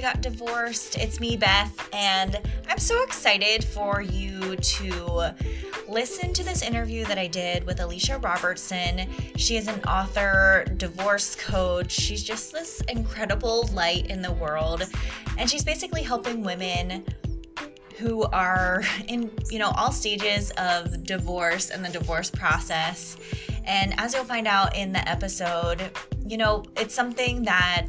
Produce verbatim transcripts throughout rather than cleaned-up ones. I Got Divorced. It's me, Beth, and I'm so excited for you to listen to this interview that I did with Alicia Robertson. She is an author, divorce coach. She's just this incredible light in the world, and she's basically helping women who are in, you know, all stages of divorce and the divorce process. And as you'll find out in the episode, you know, it's something that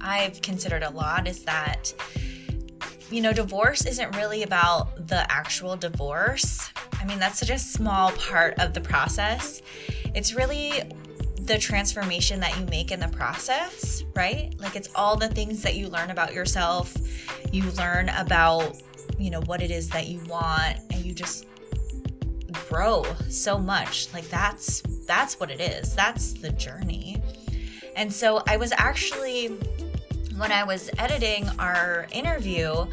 I've considered a lot, is that, you know, divorce isn't really about the actual divorce. I mean, that's such a small part of the process. It's really the transformation that you make in the process, right? Like, it's all the things that you learn about yourself. You learn about, you know, what it is that you want, and you just grow so much. Like, that's that's what it is. That's the journey. And so I was actually, when I was editing our interview,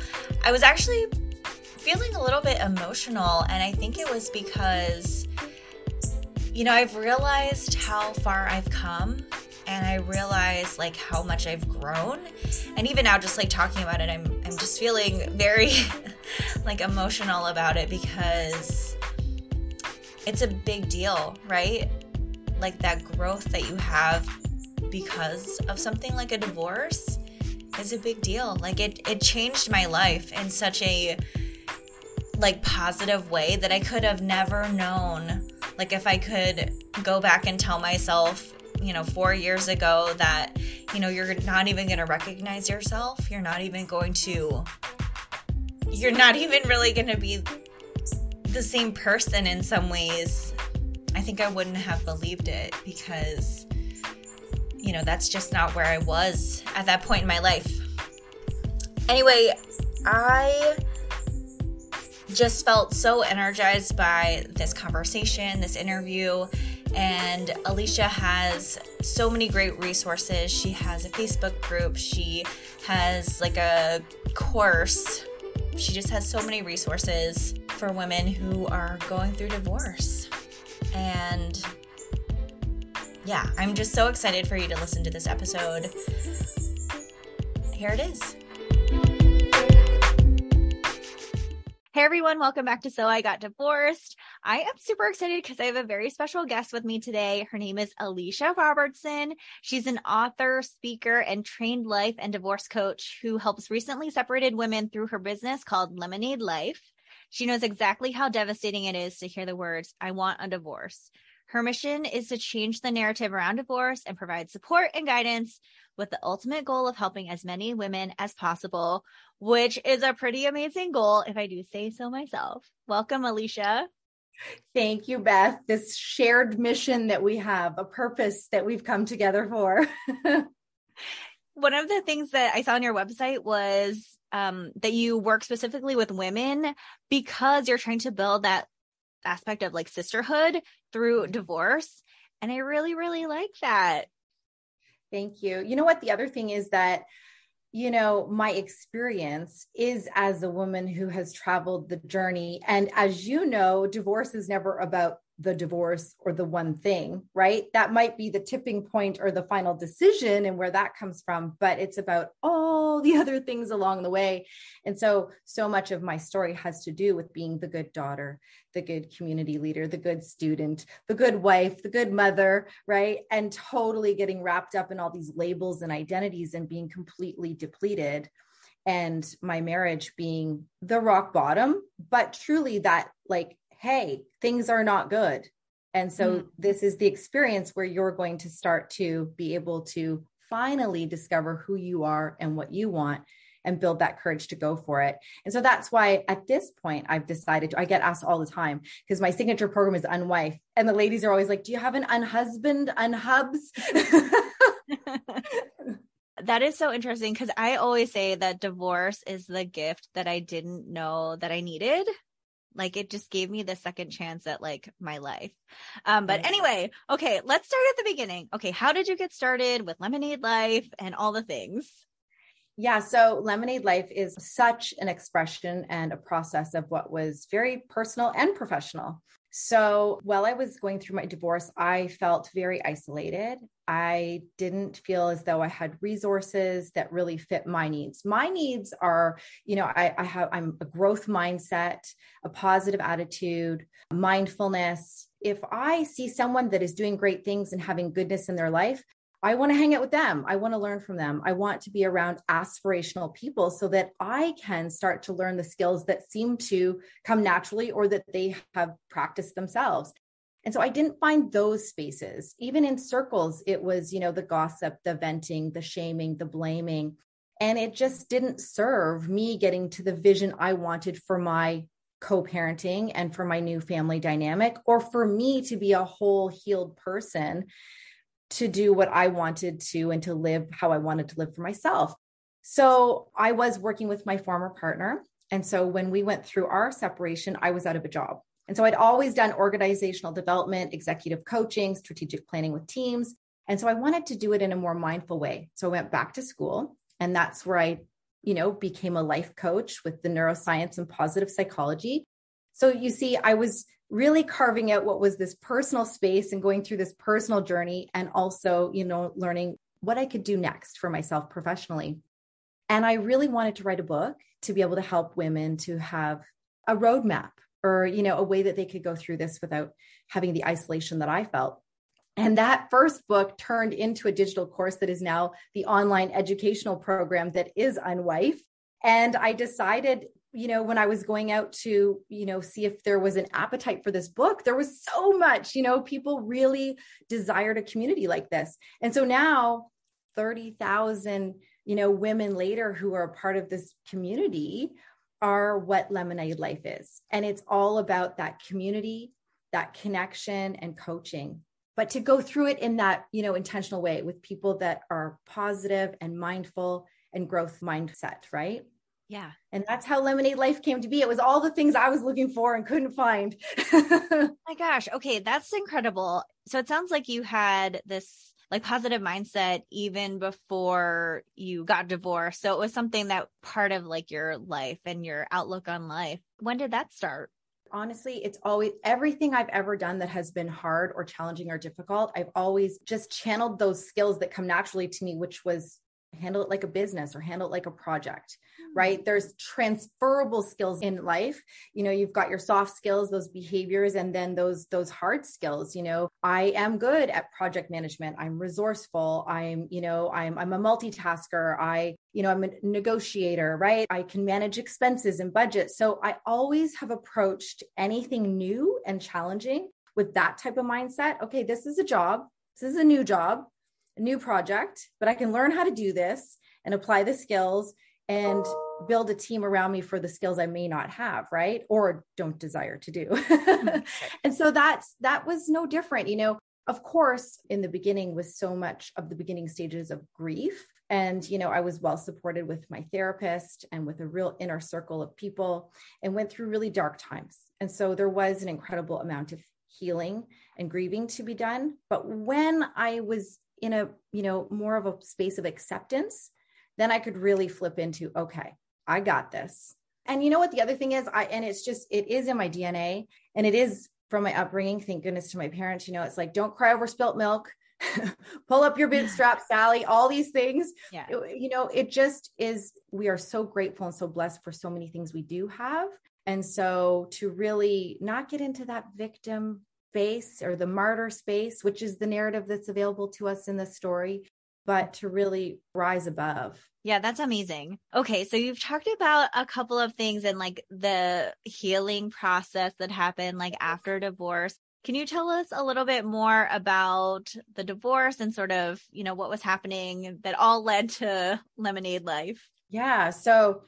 I was actually feeling a little bit emotional, and I think it was because, you know, I've realized how far I've come, and I realized like how much I've grown. And even now, just like talking about it, I'm I'm just feeling very like emotional about it, because it's a big deal, right? Like, that growth that you have because of something like a divorce is a big deal. Like, it it changed my life in such a like positive way that I could have never known. Like, if I could go back and tell myself, you know, four years ago that, you know, you're not even going to recognize yourself. You're not even going to, you're not even really going to be the same person in some ways, I think I wouldn't have believed it, because, you know, that's just not where I was at that point in my life. Anyway, I just felt so energized by this conversation, this interview, and Alicia has so many great resources. She has a Facebook group, she has like a course, she just has so many resources for women who are going through divorce. And yeah, I'm just so excited for you to listen to this episode. Here it is. Hey everyone, welcome back to So I Got Divorced. I am super excited because I have a very special guest with me today. Her name is Alicia Robertson. She's an author, speaker, and trained life and divorce coach who helps recently separated women through her business called Lemonade Life. She knows exactly how devastating it is to hear the words, "I want a divorce." Her mission is to change the narrative around divorce and provide support and guidance with the ultimate goal of helping as many women as possible, which is a pretty amazing goal, if I do say so myself. Welcome, Alicia. Thank you, Beth. This shared mission that we have, a purpose that we've come together for. One of the things that I saw on your website was um, that you work specifically with women because you're trying to build that aspect of like sisterhood through divorce. And I really, really like that. Thank you. You know what? The other thing is that, you know, my experience is as a woman who has traveled the journey. And as you know, divorce is never about the divorce or the one thing, right? That might be the tipping point or the final decision and where that comes from, but it's about all the other things along the way. And so, so much of my story has to do with being the good daughter, the good community leader, the good student, the good wife, the good mother, right? And totally getting wrapped up in all these labels and identities and being completely depleted. And my marriage being the rock bottom, but truly that like, hey, things are not good. And so mm. this is the experience where you're going to start to be able to finally discover who you are and what you want and build that courage to go for it. And so that's why at this point I've decided to, I get asked all the time because my signature program is Unwife. And the ladies are always like, do you have an unhusband, unhubs? That is so interesting because I always say that divorce is the gift that I didn't know that I needed. Like, it just gave me the second chance at like my life. Um, but anyway, okay, let's start at the beginning. Okay. How did you get started with Lemonade Life and all the things? Yeah. So Lemonade Life is such an expression and a process of what was very personal and professional. So while I was going through my divorce, I felt very isolated. I didn't feel as though I had resources that really fit my needs. My needs are, you know, I, I have, I'm a growth mindset, a positive attitude, mindfulness. If I see someone that is doing great things and having goodness in their life, I want to hang out with them. I want to learn from them. I want to be around aspirational people so that I can start to learn the skills that seem to come naturally or that they have practiced themselves. And so I didn't find those spaces. Even in circles, it was, you know, the gossip, the venting, the shaming, the blaming. And it just didn't serve me getting to the vision I wanted for my co-parenting and for my new family dynamic, or for me to be a whole healed person, to do what I wanted to and to live how I wanted to live for myself. So I was working with my former partner. And so when we went through our separation, I was out of a job. And so I'd always done organizational development, executive coaching, strategic planning with teams. And so I wanted to do it in a more mindful way. So I went back to school, and that's where I, you know, became a life coach with the neuroscience and positive psychology. So you see, I was really carving out what was this personal space and going through this personal journey, and also, you know, learning what I could do next for myself professionally. And I really wanted to write a book to be able to help women to have a roadmap, or, you know, a way that they could go through this without having the isolation that I felt. And that first book turned into a digital course that is now the online educational program that is Unwife. And I decided, you know, when I was going out to, you know, see if there was an appetite for this book, there was so much, you know, people really desired a community like this. And so now thirty thousand, you know, women later who are a part of this community are what Lemonade Life is. And it's all about that community, that connection, and coaching. But to go through it in that, you know, intentional way with people that are positive and mindful and growth mindset, right? Yeah. And that's how Lemonade Life came to be. It was all the things I was looking for and couldn't find. Oh my gosh. Okay. That's incredible. So it sounds like you had this like positive mindset even before you got divorced. So it was something that part of like your life and your outlook on life. When did that start? Honestly, it's always everything I've ever done that has been hard or challenging or difficult. I've always just channeled those skills that come naturally to me, which was handle it like a business or handle it like a project, right? There's transferable skills in life. You know, you've got your soft skills, those behaviors, and then those, those hard skills. You know, I am good at project management. I'm resourceful. I'm, you know, I'm, I'm a multitasker. I, you know, I'm a negotiator, right? I can manage expenses and budget. So I always have approached anything new and challenging with that type of mindset. Okay, this is a job. This is a new job. A new project, but I can learn how to do this and apply the skills and build a team around me for the skills I may not have, right? Or don't desire to do. And so that's, that was no different, you know, of course, in the beginning with so much of the beginning stages of grief. And, you know, I was well supported with my therapist and with a real inner circle of people, and went through really dark times. And so there was an incredible amount of healing and grieving to be done. But when I was in a, you know, more of a space of acceptance, then I could really flip into, okay, I got this. And you know what the other thing is, I, and it's just, it is in my D N A, and it is from my upbringing. Thank goodness to my parents, you know, it's like, don't cry over spilt milk, pull up your bootstraps, yeah. Sally, all these things, yeah. It, you know, it just is, we are so grateful and so blessed for so many things we do have. And so to really not get into that victim space or the martyr space, which is the narrative that's available to us in the story, but to really rise above. Yeah, that's amazing. Okay. So you've talked about a couple of things and like the healing process that happened like after divorce. Can you tell us a little bit more about the divorce and sort of, you know, what was happening that all led to Lemonade Life? Yeah. So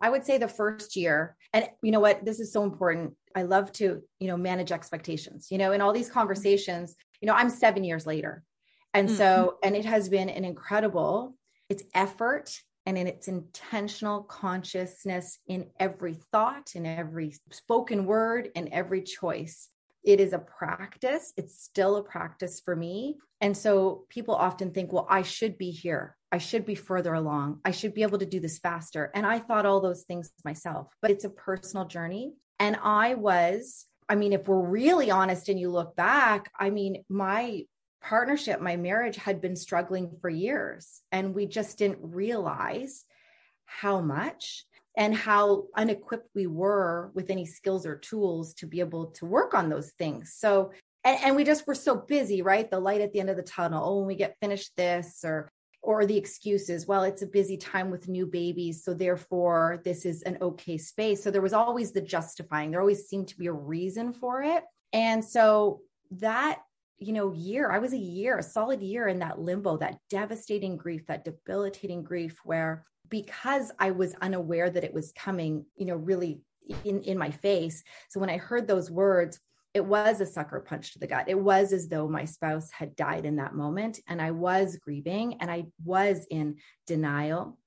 I would say the first year, and you know what, this is so important. I love to, you know, manage expectations, you know, in all these conversations, you know, I'm seven years later. And mm-hmm. so, and it has been an incredible, it's effort and in its intentional consciousness in every thought, in every spoken word, in every choice. It is a practice. It's still a practice for me. And so people often think, well, I should be here. I should be further along. I should be able to do this faster. And I thought all those things myself, but it's a personal journey. And I was I mean, if we're really honest and you look back, I mean, my partnership, my marriage had been struggling for years, and we just didn't realize how much and how unequipped we were with any skills or tools to be able to work on those things. So, and, and we just were so busy, right? The light at the end of the tunnel, oh, when we get finished this, or, or the excuses, well, it's a busy time with new babies, so therefore this is an okay space. So there was always the justifying. There always seemed to be a reason for it. And so that, you know, year, I was a year, a solid year in that limbo, that devastating grief, that debilitating grief, where because I was unaware that it was coming, you know, really in, in my face. So when I heard those words, it was a sucker punch to the gut. It was as though my spouse had died in that moment. And I was grieving, and I was in denial.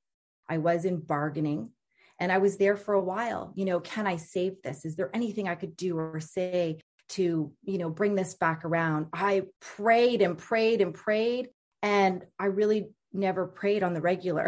I was in bargaining. And I was there for a while. You know, can I save this? Is there anything I could do or say to, you know, bring this back around? I prayed and prayed and prayed. And I really never prayed on the regular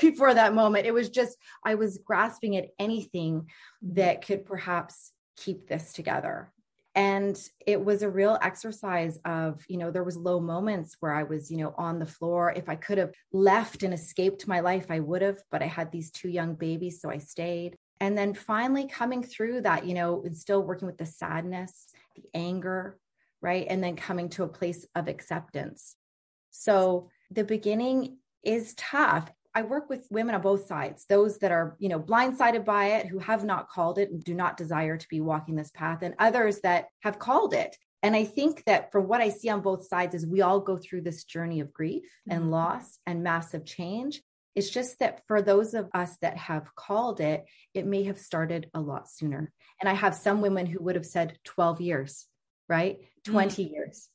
before that moment. It was just, I was grasping at anything that could perhaps keep this together. And it was a real exercise of, you know, there was low moments where I was, you know, on the floor. If I could have left and escaped my life, I would have, but I had these two young babies, so I stayed. And then finally coming through that, you know, and still working with the sadness, the anger, right? And then coming to a place of acceptance. So the beginning is tough. I work with women on both sides, those that are, you know, blindsided by it, who have not called it and do not desire to be walking this path, and others that have called it. And I think that from what I see on both sides is we all go through this journey of grief and mm-hmm. loss and massive change. It's just that for those of us that have called it, it may have started a lot sooner. And I have some women who would have said twelve years, right? twenty mm-hmm. years,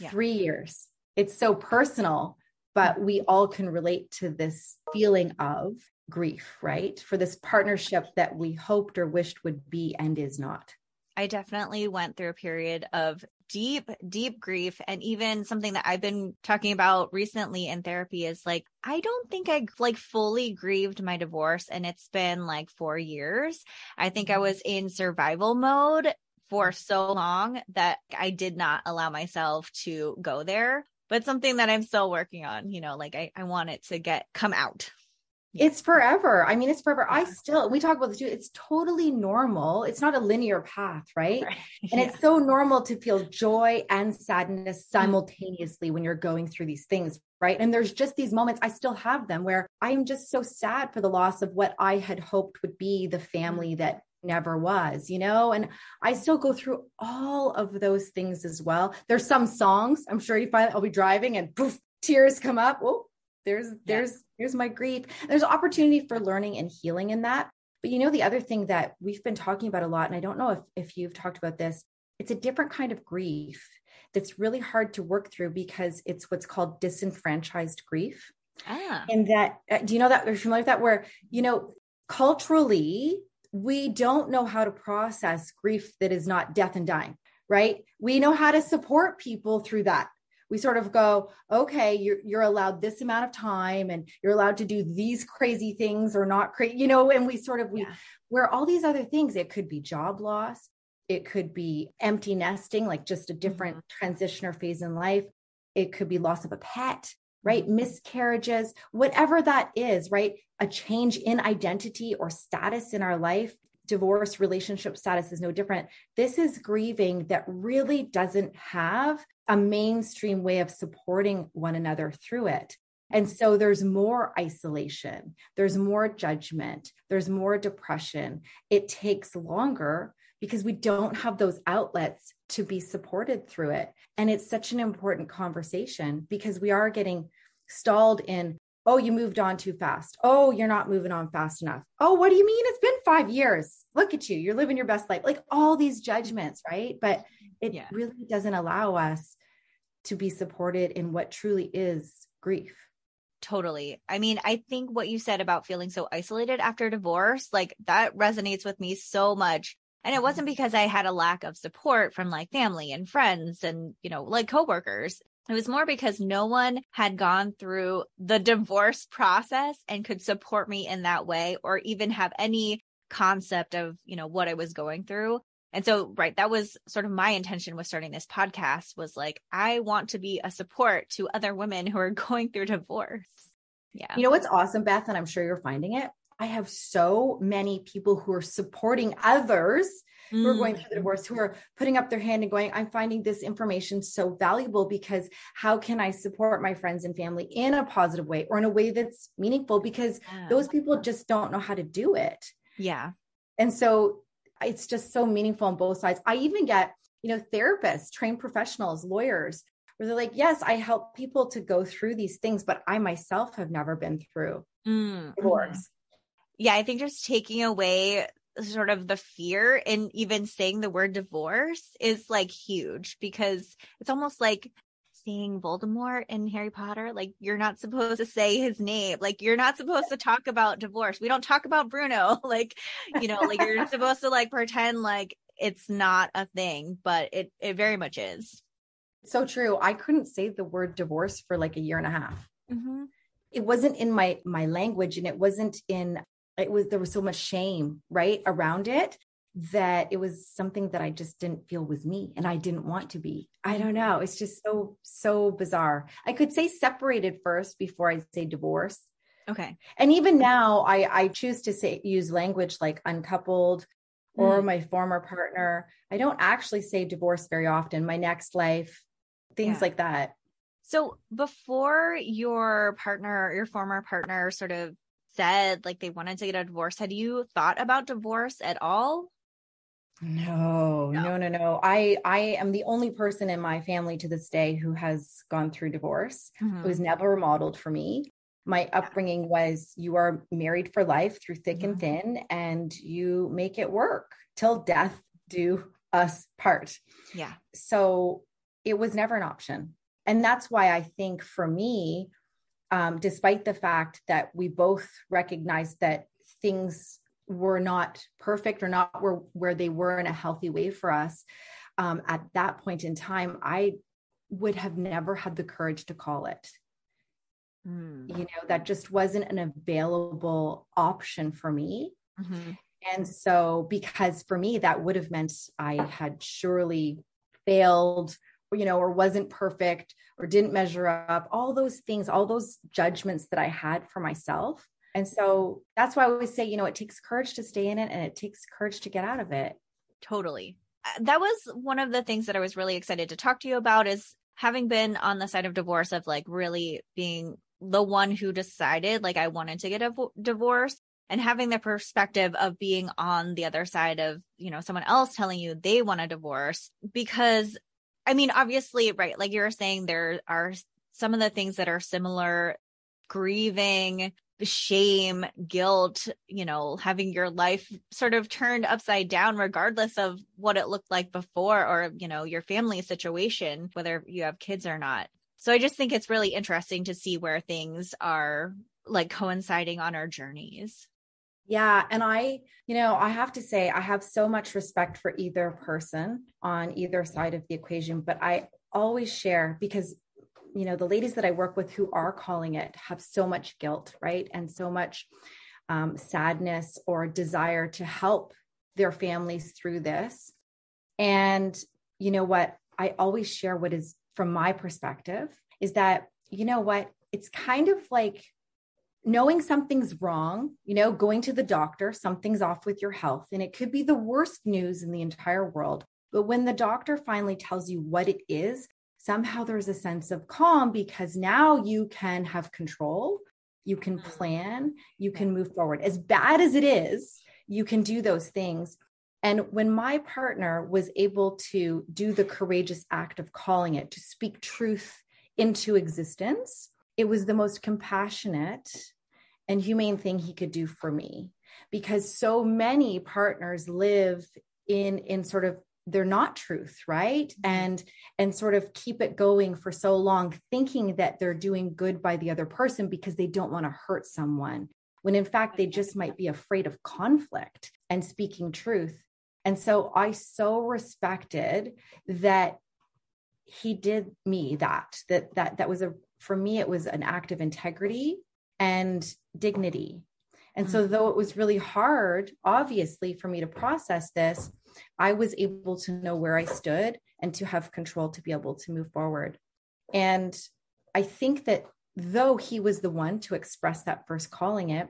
yeah. three years. It's so personal, but we all can relate to this feeling of grief, right? For this partnership that we hoped or wished would be and is not. I definitely went through a period of deep, deep grief. And even something that I've been talking about recently in therapy is like, I don't think I like fully grieved my divorce. And it's been like four years. I think I was in survival mode for so long that I did not allow myself to go there. But something that I'm still working on, you know, like I, I want it to get come out. It's forever. I mean, it's forever. Yeah. I still, we talk about this too. It's totally normal. It's not a linear path, right? right. And yeah. It's so normal to feel joy and sadness simultaneously when you're going through these things, right? And there's just these moments, I still have them, where I am just so sad for the loss of what I had hoped would be the family that never was, you know, and I still go through all of those things as well. There's some songs, I'm sure you find, I'll be driving and poof, tears come up. Oh, there's, there's, yeah. there's my grief. There's opportunity for learning and healing in that. But you know, the other thing that we've been talking about a lot, and I don't know if, if you've talked about this, it's a different kind of grief that's really hard to work through because it's what's called disenfranchised grief. Ah. And that, do you know that, are you familiar with that? Where, you know, culturally, we don't know how to process grief that is not death and dying, right? We know how to support people through that. We sort of go, okay, you're, you're allowed this amount of time and you're allowed to do these crazy things or not crazy, you know, and we sort of, we, yeah. we're all these other things. It could be job loss. It could be empty nesting, like just a different transition or phase in life. It could be loss of a pet, right? Miscarriages, whatever that is, right? A change in identity or status in our life, divorce, relationship status is no different. This is grieving that really doesn't have a mainstream way of supporting one another through it. And so there's more isolation, there's more judgment, there's more depression. It takes longer because we don't have those outlets to be supported through it. And it's such an important conversation because we are getting stalled in, oh, you moved on too fast. Oh, you're not moving on fast enough. Oh, what do you mean? It's been five years. Look at you. You're living your best life. Like all these judgments, right? But it yeah. really doesn't allow us to be supported in what truly is grief. Totally. I mean, I think what you said about feeling so isolated after divorce, like that resonates with me so much. And it wasn't because I had a lack of support from like family and friends and, you know, like coworkers. It was more because no one had gone through the divorce process and could support me in that way or even have any concept of, you know, what I was going through. And so, right, that was sort of my intention with starting this podcast, was like, I want to be a support to other women who are going through divorce. Yeah. You know what's awesome, Beth, and I'm sure you're finding it, I have so many people who are supporting others who mm. are going through the divorce, who are putting up their hand and going, I'm finding this information so valuable, because how can I support my friends and family in a positive way, or in a way that's meaningful, because yeah. those people just don't know how to do it. Yeah. And so it's just so meaningful on both sides. I even get, you know, therapists, trained professionals, lawyers, where they're like, yes, I help people to go through these things, but I myself have never been through mm. divorce. Yeah. I think just taking away sort of the fear in even saying the word divorce is like huge, because it's almost like seeing Voldemort in Harry Potter. Like, you're not supposed to say his name. Like, you're not supposed to talk about divorce. We don't talk about Bruno. Like, you know, like you're supposed to like pretend like it's not a thing, but it, it very much is. So true. I couldn't say the word divorce for like a year and a half. Mm-hmm. It wasn't in my, my language, and it wasn't in, it was, there was so much shame right around it, that it was something that I just didn't feel was me, and I didn't want to be. I don't know. It's just so, so bizarre. I could say separated first before I say divorce. Okay. And even now I, I choose to say, use language like uncoupled or mm. my former partner. I don't actually say divorce very often. My next life, things yeah. like that. So before your partner, your former partner sort of said like they wanted to get a divorce, had you thought about divorce at all? No, no, no, no. I, I am the only person in my family to this day who has gone through divorce. Mm-hmm. It was never modeled for me. My upbringing was, you are married for life through thick mm-hmm. and thin, and you make it work till death do us part. Yeah. So it was never an option. And that's why I think for me, um, despite the fact that we both recognized that things were not perfect or not where, where they were in a healthy way for us, um, at that point in time, I would have never had the courage to call it. Mm. You know, that just wasn't an available option for me. Mm-hmm. And so, because for me, that would have meant I had surely failed, you know, or wasn't perfect, or didn't measure up, all those things, all those judgments that I had for myself. And so that's why I always say, you know, it takes courage to stay in it, and it takes courage to get out of it. Totally. That was one of the things that I was really excited to talk to you about, is having been on the side of divorce, of like really being the one who decided like I wanted to get a divorce, and having the perspective of being on the other side of, you know, someone else telling you they want a divorce. Because I mean, obviously, right, like you were saying, there are some of the things that are similar: grieving, shame, guilt, you know, having your life sort of turned upside down, regardless of what it looked like before, or, you know, your family situation, whether you have kids or not. So I just think it's really interesting to see where things are like coinciding on our journeys. Yeah. And I, you know, I have to say, I have so much respect for either person on either side of the equation, but I always share, because, you know, the ladies that I work with who are calling it have so much guilt, right? And so much um, sadness or desire to help their families through this. And you know what, I always share what is from my perspective is that, you know what, it's kind of like knowing something's wrong, you know, going to the doctor, something's off with your health, and it could be the worst news in the entire world. But when the doctor finally tells you what it is, somehow there's a sense of calm, because now you can have control, you can plan, you can move forward. As bad as it is, you can do those things. And when my partner was able to do the courageous act of calling it, to speak truth into existence, it was the most compassionate and humane thing he could do for me, because so many partners live in, in sort of, they're not truth, right? Mm-hmm. And, and sort of keep it going for so long, thinking that they're doing good by the other person because they don't want to hurt someone, when in fact, they just might be afraid of conflict and speaking truth. And so I so respected that he did me that, that, that, that was a, for me, it was an act of integrity and dignity. And so though it was really hard, obviously, for me to process this, I was able to know where I stood and to have control to be able to move forward. And I think that though he was the one to express that first calling it,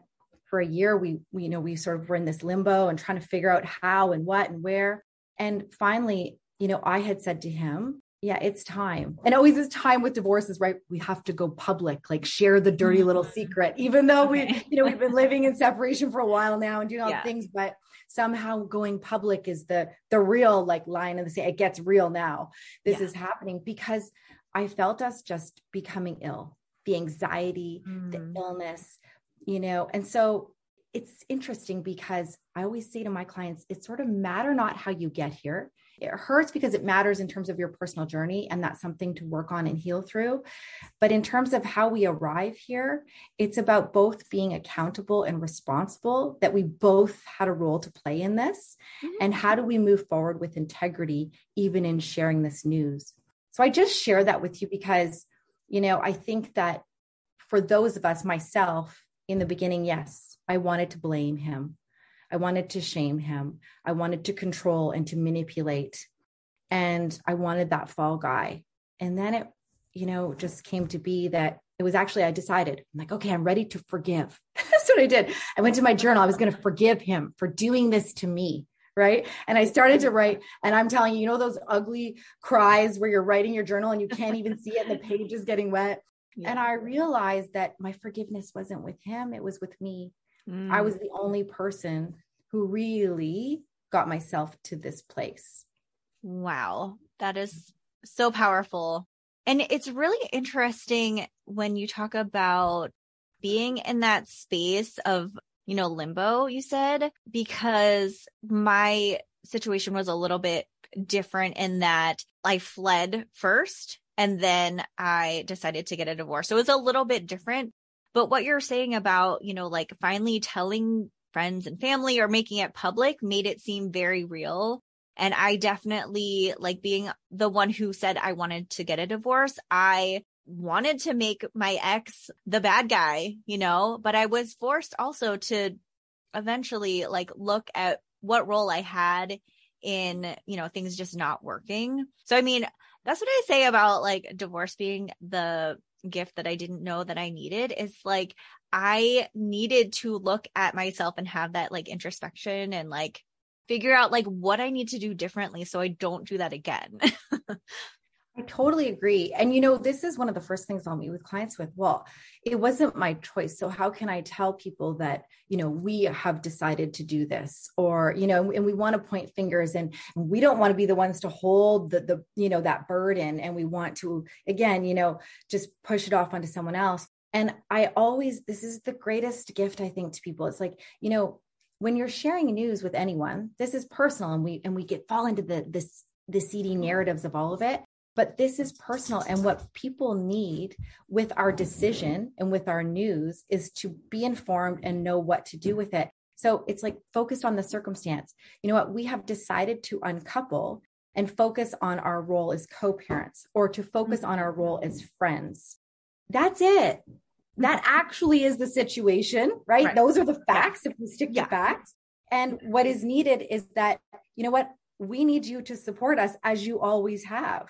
for a year, we, we, you know, we sort of were in this limbo and trying to figure out how and what and where. And finally, you know, I had said to him, yeah, it's time. And always this time with divorces, right? We have to go public, like share the dirty little secret, even though okay. we, you know, we've been living in separation for a while now and doing all yeah. things, but somehow going public is the, the real like line in the sand. It gets real now. This yeah. is happening because I felt us just becoming ill, the anxiety, mm. the illness, you know? And so it's interesting because I always say to my clients, it sort of matter not how you get here. It hurts because it matters in terms of your personal journey, and that's something to work on and heal through. But in terms of how we arrive here, it's about both being accountable and responsible, that we both had a role to play in this. Mm-hmm. And how do we move forward with integrity, even in sharing this news? So I just share that with you because, you know, I think that for those of us, myself, in the beginning, yes, I wanted to blame him. I wanted to shame him. I wanted to control and to manipulate. And I wanted that fall guy. And then it, you know, just came to be that it was actually, I decided, I'm like, okay, I'm ready to forgive. That's what I did. I went to my journal. I was going to forgive him for doing this to me. Right. And I started to write, and I'm telling you, you know, those ugly cries where you're writing your journal and you can't even see it and the page is getting wet. Yeah. And I realized that my forgiveness wasn't with him. It was with me. Mm. I was the only person who really got myself to this place. Wow. That is so powerful. And it's really interesting when you talk about being in that space of, you know, limbo, you said, because my situation was a little bit different in that I fled first and then I decided to get a divorce. So it was a little bit different. But what you're saying about, you know, like finally telling friends and family or making it public made it seem very real. And I definitely, like being the one who said I wanted to get a divorce, I wanted to make my ex the bad guy, you know, but I was forced also to eventually like look at what role I had in, you know, things just not working. So, I mean, that's what I say about like divorce being the gift that I didn't know that I needed, is like, I needed to look at myself and have that like introspection and like figure out like what I need to do differently so I don't do that again. I totally agree. And, you know, this is one of the first things I'll meet with clients with, well, it wasn't my choice. So how can I tell people that, you know, we have decided to do this, or, you know, and we want to point fingers and we don't want to be the ones to hold the, the, you know, that burden. And we want to, again, you know, just push it off onto someone else. And I always, this is the greatest gift, I think, to people. It's like, you know, when you're sharing news with anyone, this is personal, and we, and we get fall into the, this, the seedy narratives of all of it. But this is personal. And what people need with our decision and with our news is to be informed and know what to do with it. So it's like focused on the circumstance. You know what? We have decided to uncouple and focus on our role as co-parents, or to focus on our role as friends. That's it. That actually is the situation, right? right. Those are the facts, if we stick yeah. to facts. And what is needed is that, you know what? We need you to support us as you always have.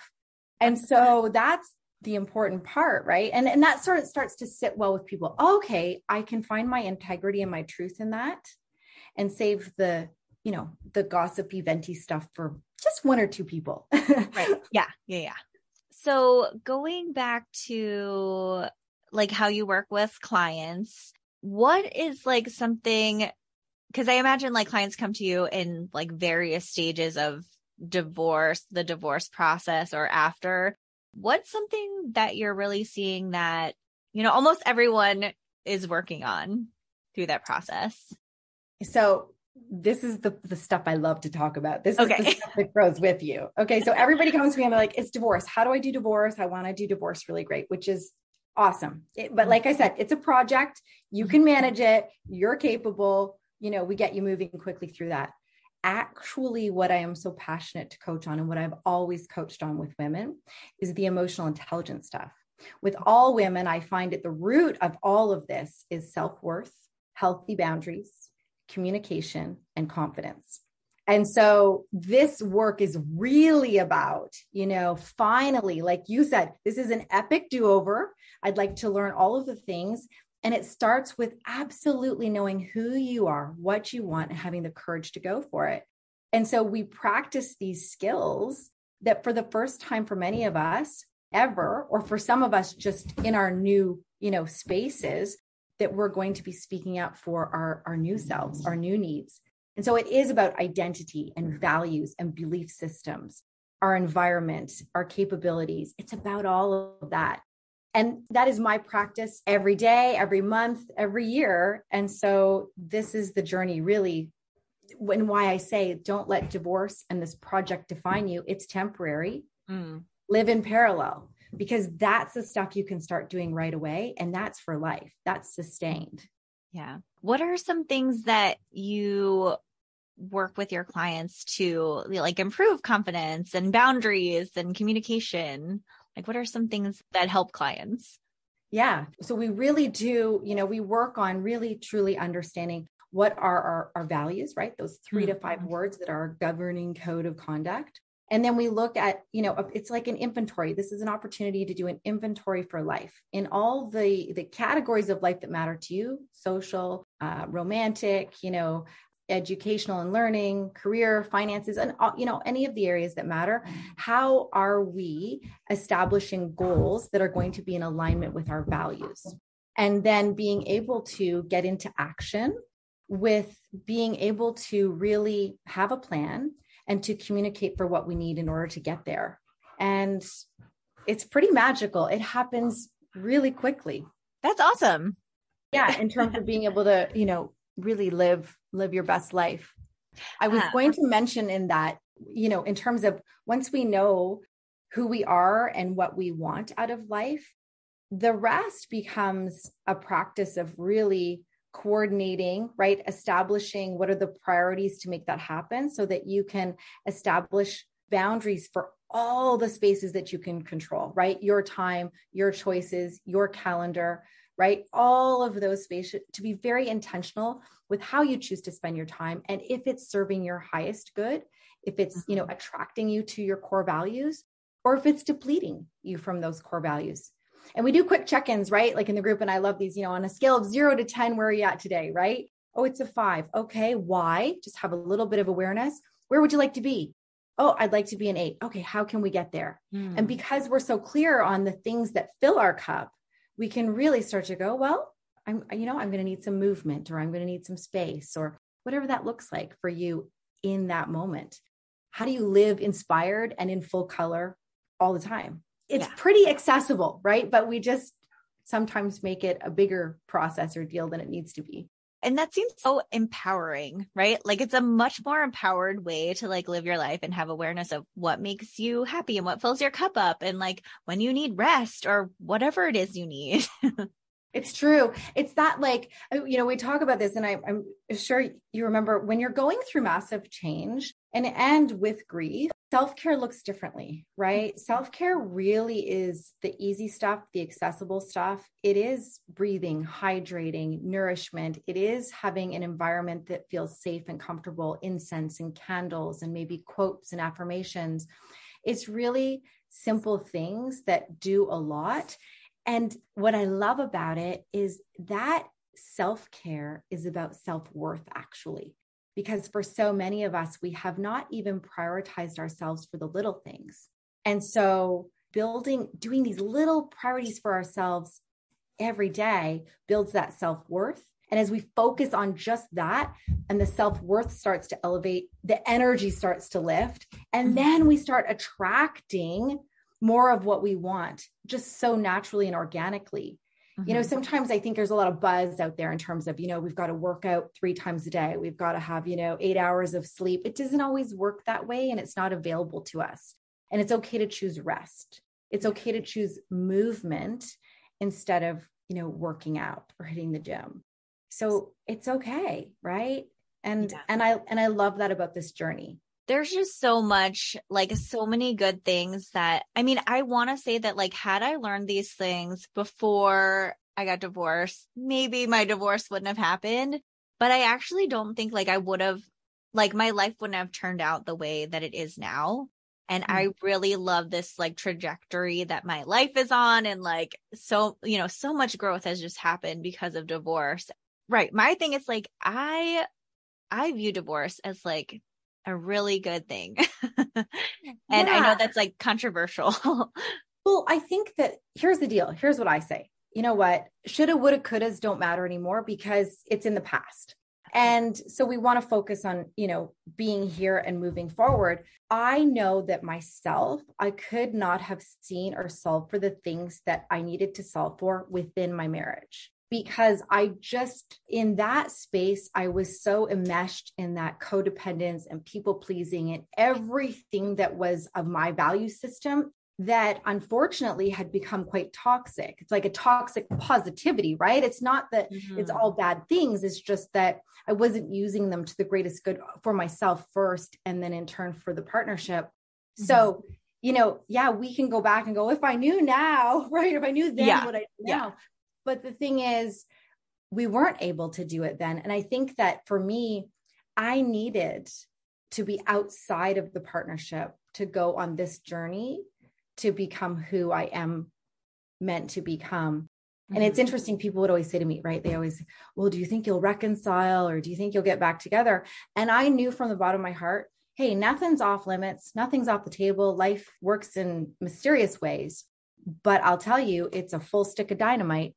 And so that's the important part, right? And and that sort of starts to sit well with people. Okay, I can find my integrity and my truth in that, and save the, you know, the gossipy, venty stuff for just one or two people. Right. Yeah. Yeah. Yeah. So going back to like how you work with clients, what is like something, because I imagine like clients come to you in like various stages of divorce, the divorce process, or after. What's something that you're really seeing that, you know, almost everyone is working on through that process? So this is the, the stuff I love to talk about. This okay. is the stuff that grows with you. Okay. So everybody comes to me and they're like, it's divorce. How do I do divorce? I want to do divorce really great, which is awesome. It, but like I said, it's a project. You can manage it. You're capable. You know, we get you moving quickly through that. Actually, what I am so passionate to coach on, and what I've always coached on with women, is the emotional intelligence stuff. With all women, I find at the root of all of this is self-worth, healthy boundaries, communication, and confidence. And so this work is really about, you know, finally, like you said, this is an epic do-over. I'd like to learn all of the things. And it starts with absolutely knowing who you are, what you want, and having the courage to go for it. And so we practice these skills that for the first time for many of us ever, or for some of us just in our new, you know, spaces, that we're going to be speaking out for our, our new selves, our new needs. And so it is about identity and values and belief systems, our environment, our capabilities. It's about all of that. And that is my practice every day, every month, every year. And so this is the journey, really, and why I say don't let divorce and this project define you. It's temporary. Mm. Live in parallel, because that's the stuff you can start doing right away. And that's for life. That's sustained. Yeah. What are some things that you work with your clients to, like, improve confidence and boundaries and communication? Like, what are some things that help clients? Yeah. So we really do, you know, we work on really truly understanding what are our, our values, right? Those three mm-hmm. to five words that are our governing code of conduct. And then we look at, you know, it's like an inventory. This is an opportunity to do an inventory for life in all the, the categories of life that matter to you: social, uh, romantic, you know, educational and learning, career, finances, and, you know, any of the areas that matter. How are we establishing goals that are going to be in alignment with our values? And then being able to get into action with being able to really have a plan and to communicate for what we need in order to get there. And it's pretty magical. It happens really quickly. That's awesome. Yeah. In terms of being able to, you know, really live, live your best life. I was uh, going to mention in that, you know, in terms of once we know who we are and what we want out of life, the rest becomes a practice of really coordinating, right? Establishing what are the priorities to make that happen, so that you can establish boundaries for all the spaces that you can control, right? Your time, your choices, your calendar, right? All of those spaces, to be very intentional with how you choose to spend your time. And if it's serving your highest good, if it's, you know, attracting you to your core values, or if it's depleting you from those core values. And we do quick check-ins, right? Like in the group, and I love these, you know, on a scale of zero to ten, where are you at today, right? Oh, it's a five. Okay, why? Just have a little bit of awareness. Where would you like to be? Oh, I'd like to be an eight. Okay, how can we get there? Mm. And because we're so clear on the things that fill our cup, we can really start to go, well, I'm, you know, I'm going to need some movement, or I'm going to need some space, or whatever that looks like for you in that moment. How do you live inspired and in full color all the time? It's yeah. pretty accessible, right? But we just sometimes make it a bigger process or deal than it needs to be. And that seems so empowering, right? Like, it's a much more empowered way to, like, live your life and have awareness of what makes you happy and what fills your cup up, and, like, when you need rest or whatever it is you need. It's true. It's that, like, you know, we talk about this, and I, I'm sure you remember when you're going through massive change and end with grief, self-care looks differently, right? Mm-hmm. Self-care really is the easy stuff, the accessible stuff. It is breathing, hydrating, nourishment. It is having an environment that feels safe and comfortable, incense and candles, and maybe quotes and affirmations. It's really simple things that do a lot. And what I love about it is that self-care is about self-worth, actually, because for so many of us, we have not even prioritized ourselves for the little things. And so building, doing these little priorities for ourselves every day builds that self-worth. And as we focus on just that, and the self-worth starts to elevate, the energy starts to lift, and then we start attracting more of what we want, just so naturally and organically. Mm-hmm. You know, sometimes I think there's a lot of buzz out there in terms of, you know, we've got to work out three times a day. We've got to have, you know, eight hours of sleep. It doesn't always work that way, and it's not available to us. And it's okay to choose rest. It's okay to choose movement instead of, you know, working out or hitting the gym. So it's okay, right? And yeah. and I and I love that about this journey. There's just so much, like, so many good things that, I mean, I want to say that, like, had I learned these things before I got divorced, maybe my divorce wouldn't have happened, but I actually don't think, like, I would have, Like my life wouldn't have turned out the way that it is now. And mm-hmm. I really love this like trajectory that my life is on. And like, so, you know, so much growth has just happened because of divorce. Right. My thing is like, I, I view divorce as like a really good thing. And yeah. I know that's like controversial. Well, I think that here's the deal. Here's what I say. You know what? Shoulda, woulda, couldas don't matter anymore because it's in the past. And so we want to focus on, you know, being here and moving forward. I know that myself, I could not have seen or solved for the things that I needed to solve for within my marriage, because I just, in that space, I was so enmeshed in that codependence and people pleasing and everything that was of my value system that unfortunately had become quite toxic. It's like a toxic positivity, right? It's not that mm-hmm. it's all bad things. It's just that I wasn't using them to the greatest good for myself first, and then in turn for the partnership. Mm-hmm. So, you know, yeah, we can go back and go, if I knew now, right? If I knew then yeah. what I know now. Yeah. But the thing is, we weren't able to do it then. And I think that for me, I needed to be outside of the partnership to go on this journey to become who I am meant to become. And it's interesting. People would always say to me, right? They always, well, do you think you'll reconcile, or do you think you'll get back together? And I knew from the bottom of my heart, hey, nothing's off limits. Nothing's off the table. Life works in mysterious ways, but I'll tell you, it's a full stick of dynamite.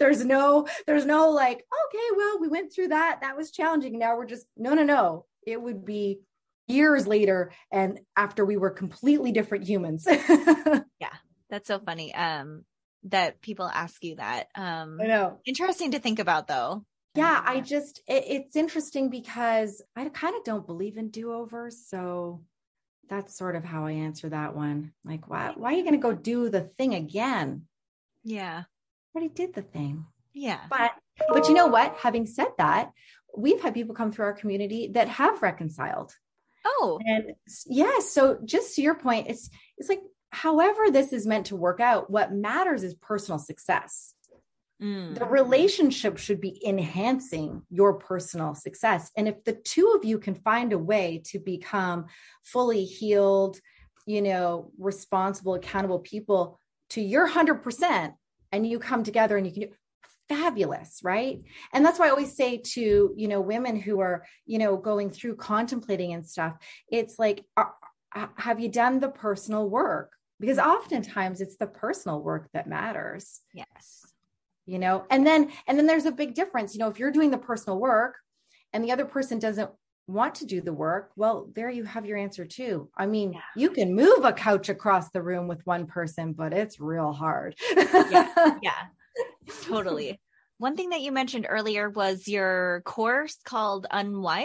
there's no, there's no like, okay, well, we went through that. That was challenging. Now we're just, no, no, no. It would be years later, and after we were completely different humans. Yeah, that's so funny. Um, that people ask you that. Um, I know. Interesting to think about, though. Yeah, um, I just it, it's interesting because I kind of don't believe in do-overs, so that's sort of how I answer that one. Like, why? Why are you going to go do the thing again? Yeah, I already did the thing. Yeah, but but you know what? Having said that, we've had people come through our community that have reconciled. Oh, and yeah. So just to your point, it's, it's like, however this is meant to work out, what matters is personal success. Mm. The relationship should be enhancing your personal success. And if the two of you can find a way to become fully healed, you know, responsible, accountable people to your hundred percent, and you come together and you can do fabulous, right? And that's why I always say to, you know, women who are, you know, going through contemplating and stuff, it's like, are, have you done the personal work? Because oftentimes it's the personal work that matters. Yes. You know, and then, and then there's a big difference, you know, if you're doing the personal work and the other person doesn't want to do the work, well, there you have your answer too. I mean, yeah. you can move a couch across the room with one person, but it's real hard. Yeah. Yeah. Totally. One thing that you mentioned earlier was your course called Unwife.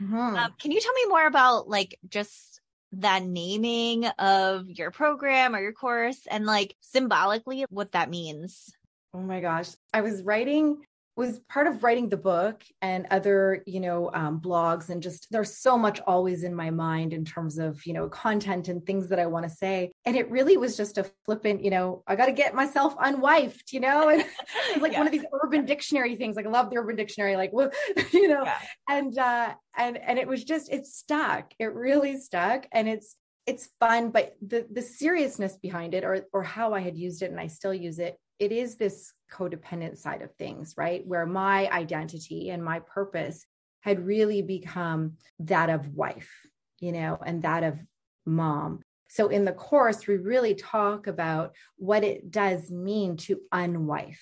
Mm-hmm. Um, can you tell me more about like just that naming of your program or your course and like symbolically what that means? Oh my gosh. I was writing, was part of writing the book and other, you know, um, blogs, and just, there's so much always in my mind in terms of, you know, content and things that I want to say. And it really was just a flippant, you know, I got to get myself unwifed, you know, and it's like yeah. one of these Urban Dictionary things. Like I love the Urban Dictionary, like, well, you know, yeah. and, uh, and, and it was just, it stuck, it really stuck. And it's, it's fun, but the, the seriousness behind it, or, or how I had used it, and I still use it, it is this codependent side of things, right? Where my identity and my purpose had really become that of wife, you know, and that of mom. So in the course, we really talk about what it does mean to unwife.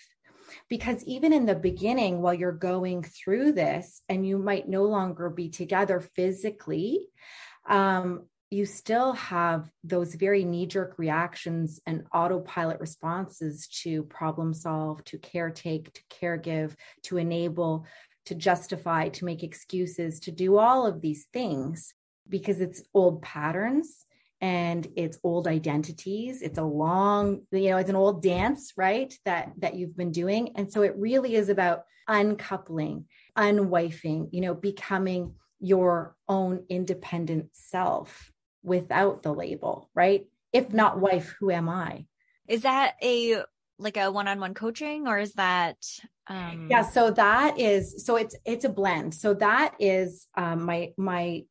Because even in the beginning, while you're going through this and you might no longer be together physically, um, you still have those very knee-jerk reactions and autopilot responses to problem solve, to caretake, to caregive, to enable, to justify, to make excuses, to do all of these things, because it's old patterns and it's old identities. It's a long, you know, it's an old dance, right? That, that you've been doing. And so it really is about uncoupling, unwifing, you know, becoming your own independent self, without the label, right? If not wife, who am I? Is that a like a one-on-one coaching, or is that? Um... Yeah. So that is, so it's, it's a blend. So that is um, my, my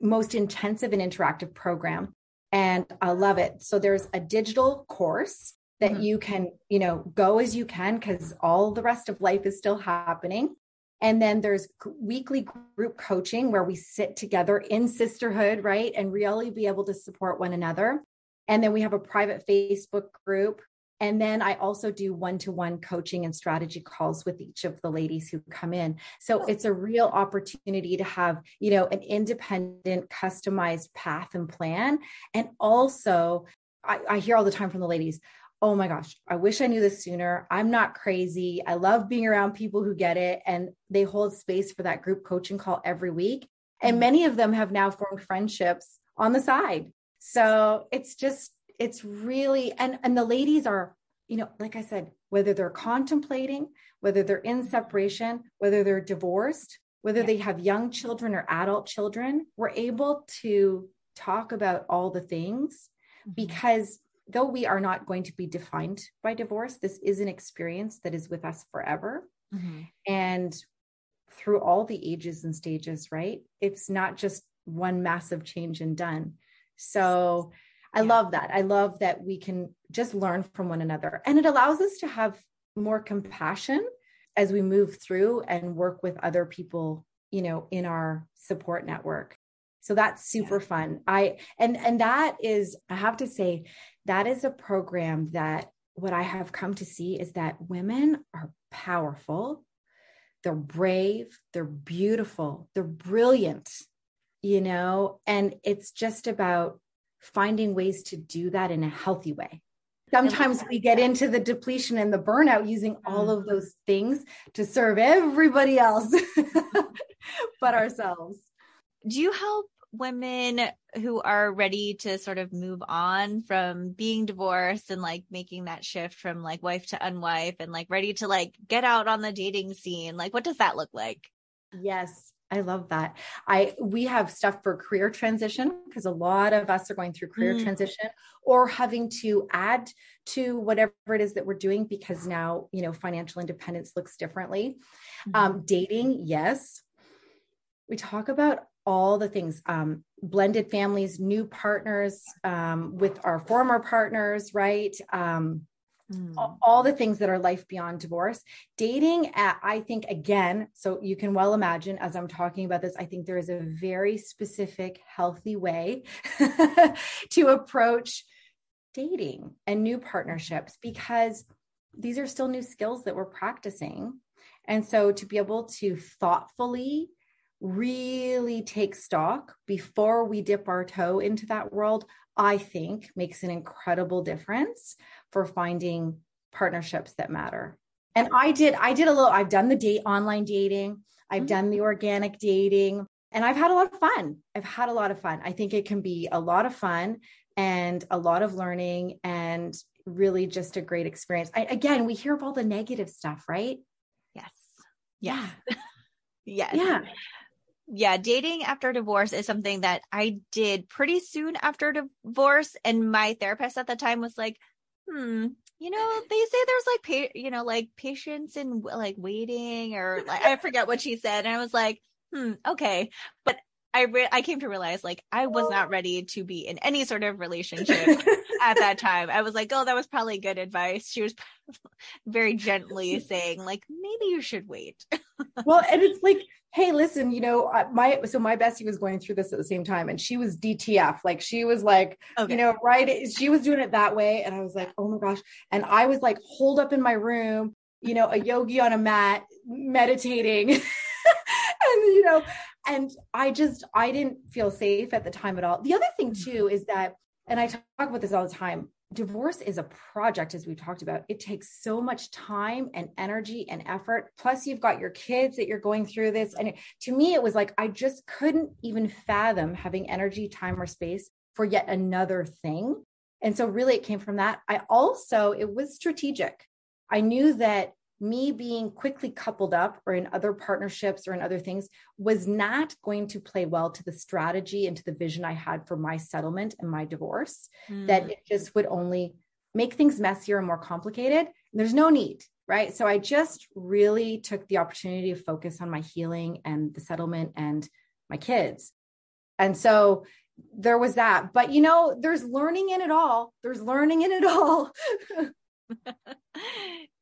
most intensive and interactive program. And I love it. So there's a digital course that mm-hmm. you can, you know, go as you can, because all the rest of life is still happening. And then there's weekly group coaching where we sit together in sisterhood, right? And really be able to support one another. And then we have a private Facebook group. And then I also do one-to-one coaching and strategy calls with each of the ladies who come in. So it's a real opportunity to have, you know, an independent, customized path and plan. And also I, I hear all the time from the ladies, oh my gosh, I wish I knew this sooner. I'm not crazy. I love being around people who get it. And they hold space for that group coaching call every week. And many of them have now formed friendships on the side. So it's just, it's really, and, and the ladies are, you know, like I said, whether they're contemplating, whether they're in separation, whether they're divorced, whether yeah. they have young children or adult children, we're able to talk about all the things, because though we are not going to be defined by divorce, this is an experience that is with us forever. Mm-hmm. And through all the ages and stages, right? It's not just one massive change and done. So I yeah. love that. I love that we can just learn from one another, and it allows us to have more compassion as we move through and work with other people, you know, in our support network. So that's super yeah. fun. I, and, and that is, I have to say, that is a program that what I have come to see is that women are powerful. They're brave. They're beautiful. They're brilliant, you know, and it's just about finding ways to do that in a healthy way. Sometimes we get into the depletion and the burnout using all of those things to serve everybody else but ourselves. Do you help women who are ready to sort of move on from being divorced and like making that shift from like wife to unwife and like ready to like get out on the dating scene? Like, what does that look like? Yes. I love that. I, we have stuff for career transition, because a lot of us are going through career mm. transition or having to add to whatever it is that we're doing, because now, you know, financial independence looks differently. Mm. Um, dating. Yes. We talk about all the things, um, blended families, new partners, um, with our former partners, right? Um, Mm. all the things that are life beyond divorce. Dating, I think, again, so you can well imagine as I'm talking about this, I think there is a very specific, healthy way to approach dating and new partnerships, because these are still new skills that we're practicing. And so to be able to thoughtfully really take stock before we dip our toe into that world, I think makes an incredible difference for finding partnerships that matter. And I did, I did a little, I've done the date online dating. I've mm-hmm. done the organic dating, and I've had a lot of fun. I've had a lot of fun. I think it can be a lot of fun and a lot of learning, and really just a great experience. I, again, we hear of all the negative stuff, right? Yes. Yeah. yes. Yeah. Yeah, dating after divorce is something that I did pretty soon after divorce. And my therapist at the time was like, hmm, you know, they say there's like, pa- you know, like patience and like waiting, or like, I forget what she said. And I was like, hmm, okay. But I re- I came to realize like I was not ready to be in any sort of relationship at that time. I was like, oh, that was probably good advice. She was very gently saying like, maybe you should wait. Well, and it's like, hey, listen, you know, my, so my bestie was going through this at the same time, and she was D T F. Like she was like, okay. you know, right. She was doing it that way. And I was like, oh my gosh. And I was like, holed up in my room, you know, a yogi on a mat, meditating and, you know, and I just, I didn't feel safe at the time at all. The other thing too, is that, and I talk about this all the time, divorce is a project, as we've talked about. It takes so much time and energy and effort. Plus you've got your kids that you're going through this. And it, to me, it was like, I just couldn't even fathom having energy, time, or space for yet another thing. And so really it came from that. I also, it was strategic. I knew that me being quickly coupled up or in other partnerships or in other things was not going to play well to the strategy and to the vision I had for my settlement and my divorce, mm. that it just would only make things messier and more complicated. And there's no need, right? So I just really took the opportunity to focus on my healing and the settlement and my kids. And so there was that, but you know, there's learning in it all. There's learning in it all.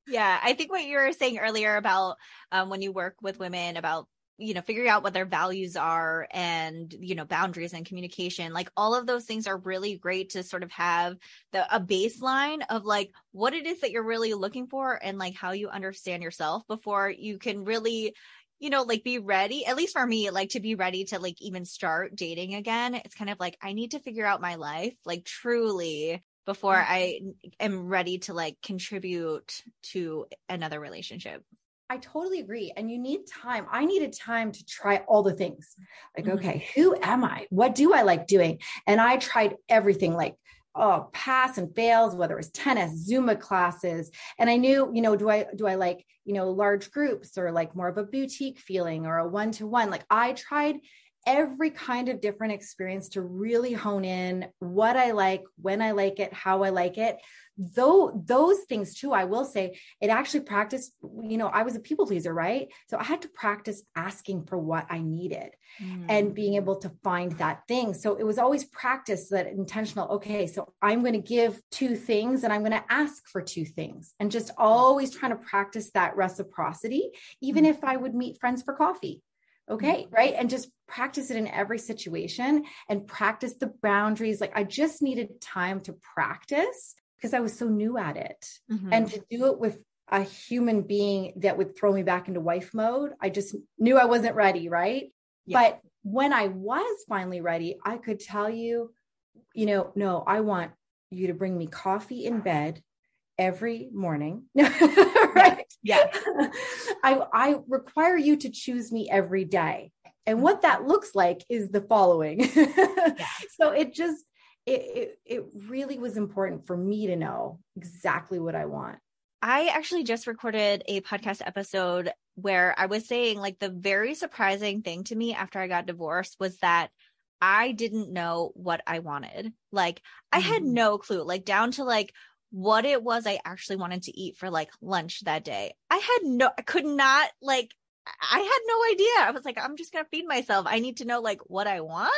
Yeah. I think what you were saying earlier about um, when you work with women about, you know, figuring out what their values are and, you know, boundaries and communication, like all of those things are really great to sort of have the a baseline of like what it is that you're really looking for and like how you understand yourself before you can really, you know, like be ready, at least for me, like to be ready to like even start dating again. It's kind of like, I need to figure out my life, like truly before I am ready to like contribute to another relationship. I totally agree. And you need time. I needed time to try all the things like, mm-hmm. okay, who am I? What do I like doing? And I tried everything like, oh, pass and fails, whether it was tennis, Zumba classes. And I knew, you know, do I, do I like, you know, large groups or like more of a boutique feeling or a one-to-one? Like I tried every kind of different experience to really hone in what I like, when I like it, how I like it. Though those things too, I will say it actually practiced, you know, I was a people pleaser, right? So I had to practice asking for what I needed mm. and being able to find that thing. So it was always practice, that intentional, okay, so I'm going to give two things and I'm going to ask for two things, and just always trying to practice that reciprocity, even mm. if I would meet friends for coffee. Okay. Right. And just practice it in every situation and practice the boundaries. Like I just needed time to practice because I was so new at it mm-hmm. and to do it with a human being that would throw me back into wife mode. I just knew I wasn't ready. Right. Yeah. But when I was finally ready, I could tell you, you know, no, I want you to bring me coffee in bed every morning. Right? Yeah. I, I require you to choose me every day. And what that looks like is the following. Yeah. So it just, it, it, it really was important for me to know exactly what I want. I actually just recorded a podcast episode where I was saying like the very surprising thing to me after I got divorced was that I didn't know what I wanted. Like I had no clue, like down to like what it was I actually wanted to eat for like lunch that day. I had no, I could not like, I had no idea. I was like, I'm just going to feed myself. I need to know like what I want.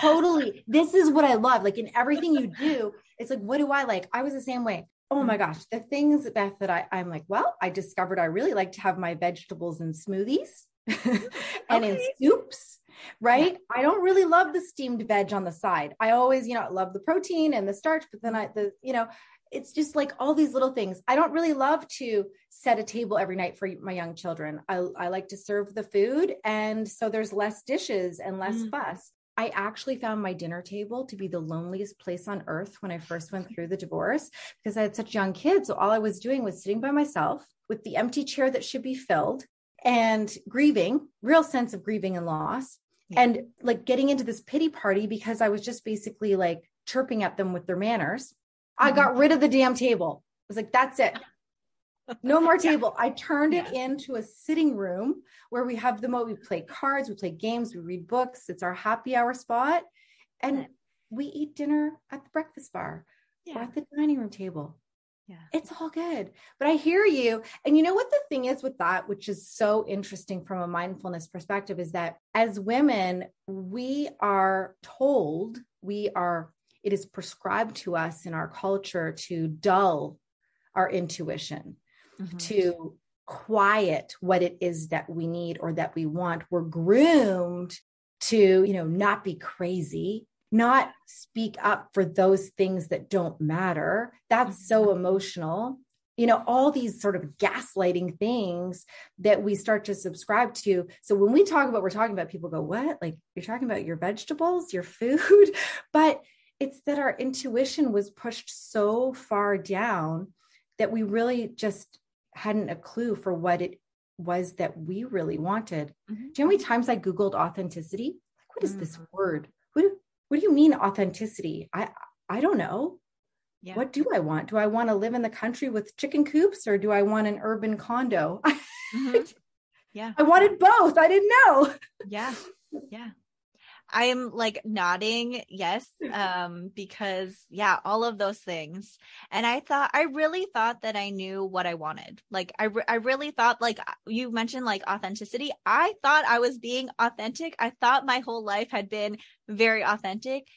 Totally. This is what I love. Like in everything you do, it's like, what do I like? I was the same way. Oh my gosh. The things, Beth, that I, I'm like, well, I discovered I really like to have my vegetables in smoothies and okay. in soups. Right. Yeah. I don't really love the steamed veg on the side. I always, you know, love the protein and the starch, but then I, the, you know, it's just like all these little things. I don't really love to set a table every night for my young children. I, I like to serve the food. And so there's less dishes and less mm. fuss. I actually found my dinner table to be the loneliest place on earth when I first went through the divorce, because I had such young kids. So all I was doing was sitting by myself with the empty chair that should be filled and grieving, real sense of grieving and loss. Yeah. And like getting into this pity party because I was just basically like chirping at them with their manners. Mm-hmm. I got rid of the damn table. I was like, that's it. No more table. Yeah. I turned yeah. it into a sitting room where we have the most, we play cards, we play games, we read books. It's our happy hour spot. And we eat dinner at the breakfast bar yeah. or at the dining room table. Yeah. It's all good. But I hear you. And you know what the thing is with that, which is so interesting from a mindfulness perspective, is that as women, we are told, we are, it is prescribed to us in our culture to dull our intuition, mm-hmm. to quiet what it is that we need or that we want. We're groomed to, you know, not be crazy, not speak up for those things that don't matter. That's so emotional. You know, all these sort of gaslighting things that we start to subscribe to. So when we talk about, we're talking about, people go, what? Like you're talking about your vegetables, your food, but it's that our intuition was pushed so far down that we really just hadn't a clue for what it was that we really wanted. Mm-hmm. Do you know how many times I Googled authenticity? Like, what is mm-hmm. this word? What do What do you mean authenticity? I, I don't know. Yeah. What do I want? Do I want to live in the country with chicken coops, or do I want an urban condo? Mm-hmm. Yeah. I wanted both. I didn't know. Yeah. Yeah. I am like nodding yes, um, because yeah, all of those things. And I thought, I really thought that I knew what I wanted. Like I, re- I really thought, like you mentioned, like authenticity. I thought I was being authentic. I thought my whole life had been very authentic.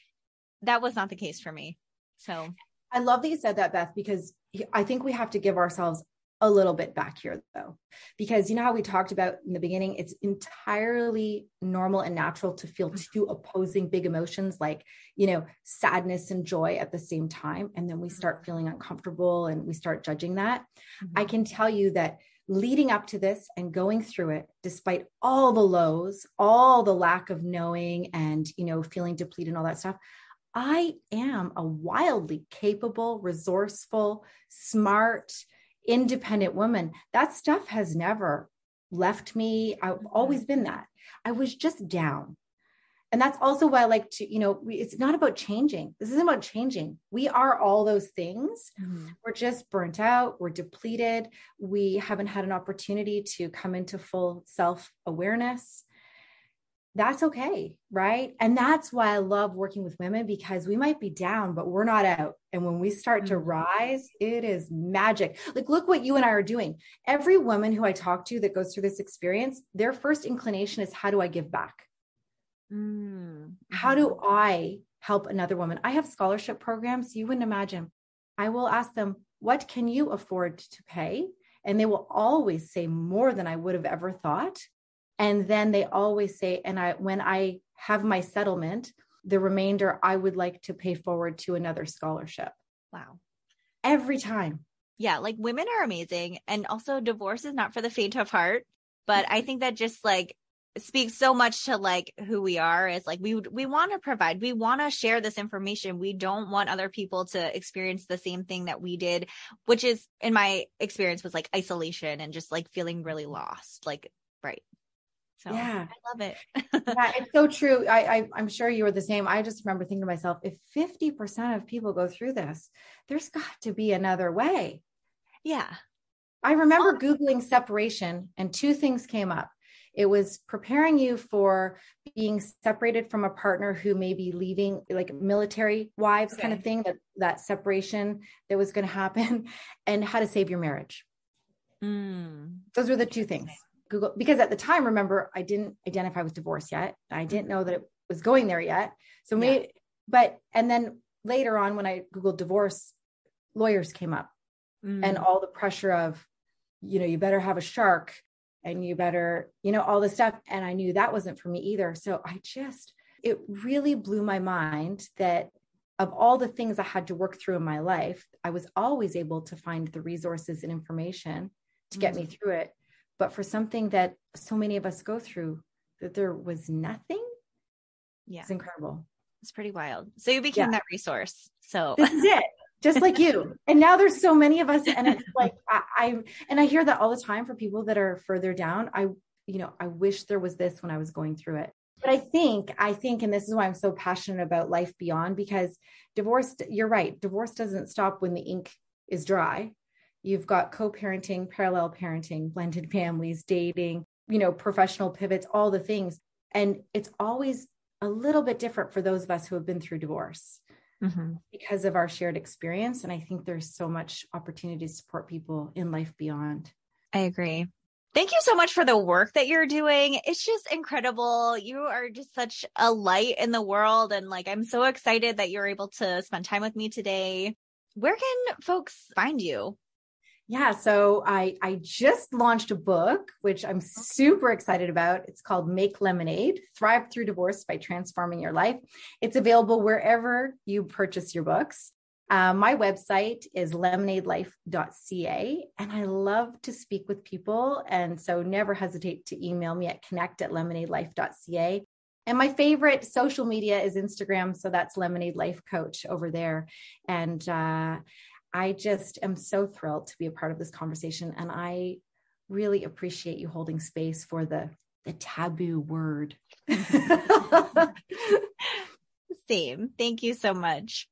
That was not the case for me. So I love that you said that, Beth, because I think we have to give ourselves a little bit back here though, because you know how we talked about in the beginning, it's entirely normal and natural to feel two opposing big emotions, like, you know, sadness and joy at the same time. And then we start feeling uncomfortable and we start judging that. Mm-hmm. I can tell you that leading up to this and going through it, despite all the lows, all the lack of knowing and, you know, feeling depleted and all that stuff, I am a wildly capable, resourceful, smart, independent woman. That stuff has never left me. I've always been that. I was just down. And that's also why I like to, you know, we, it's not about changing. This isn't about changing. We are all those things. Mm-hmm. We're just burnt out. We're depleted. We haven't had an opportunity to come into full self-awareness. That's okay. Right. And that's why I love working with women, because we might be down, but we're not out. And when we start to rise, it is magic. Like, look what you and I are doing. Every woman who I talk to that goes through this experience, their first inclination is, how do I give back? Mm. How do I help another woman? I have scholarship programs. You wouldn't imagine. I will ask them, what can you afford to pay? And they will always say more than I would have ever thought. And then they always say, and I, when I have my settlement, the remainder, I would like to pay forward to another scholarship. Wow. Every time. Yeah. Like, women are amazing. And also, divorce is not for the faint of heart, but I think that just like speaks so much to like who we are. It's like, we, we want to provide, we want to share this information. We don't want other people to experience the same thing that we did, which is, in my experience, was like isolation and just like feeling really lost. Like, right. So yeah. I love it. Yeah, it's so true. I, I, I'm sure you were the same. I just remember thinking to myself, if fifty percent of people go through this, there's got to be another way. Yeah. I remember oh. Googling separation, and two things came up. It was preparing you for being separated from a partner who may be leaving, like military wives okay. kind of thing, that, that separation that was going to happen, and how to save your marriage. Mm. Those were the two things. Google, because at the time, remember, I didn't identify with divorce yet. I didn't know that it was going there yet. So maybe, yeah. but, and then later on, when I Googled divorce, lawyers came up mm. and all the pressure of, you know, you better have a shark and you better, you know, all this stuff. And I knew that wasn't for me either. So I just, it really blew my mind that of all the things I had to work through in my life, I was always able to find the resources and information to get mm. me through it. But for something that so many of us go through, that there was nothing. Yeah. It's incredible. It's pretty wild. So you became yeah. that resource. So this is it. Just like you. And now there's so many of us. And it's like, I, I, and I hear that all the time for people that are further down. I, you know, I wish there was this when I was going through it. But I think, I think, and this is why I'm so passionate about life beyond, because divorce, you're right. Divorce doesn't stop when the ink is dry. You've got co-parenting, parallel parenting, blended families, dating, you know, professional pivots, all the things. And it's always a little bit different for those of us who have been through divorce mm-hmm. because of our shared experience. And I think there's so much opportunity to support people in life beyond. I agree. Thank you so much for the work that you're doing. It's just incredible. You are just such a light in the world. And like, I'm so excited that you're able to spend time with me today. Where can folks find you? Yeah. So I, I just launched a book, which I'm okay. super excited about. It's called Make Lemonade: Thrive Through Divorce by Transforming Your Life. It's available wherever you purchase your books. Uh, my website is lemonadelife dot c a, and I love to speak with people. And so never hesitate to email me at connect at lemonadelife dot c a. And my favorite social media is Instagram. So that's Lemonade Life Coach over there. And, uh, I just am so thrilled to be a part of this conversation. And I really appreciate you holding space for the, the taboo word. Same. Thank you so much.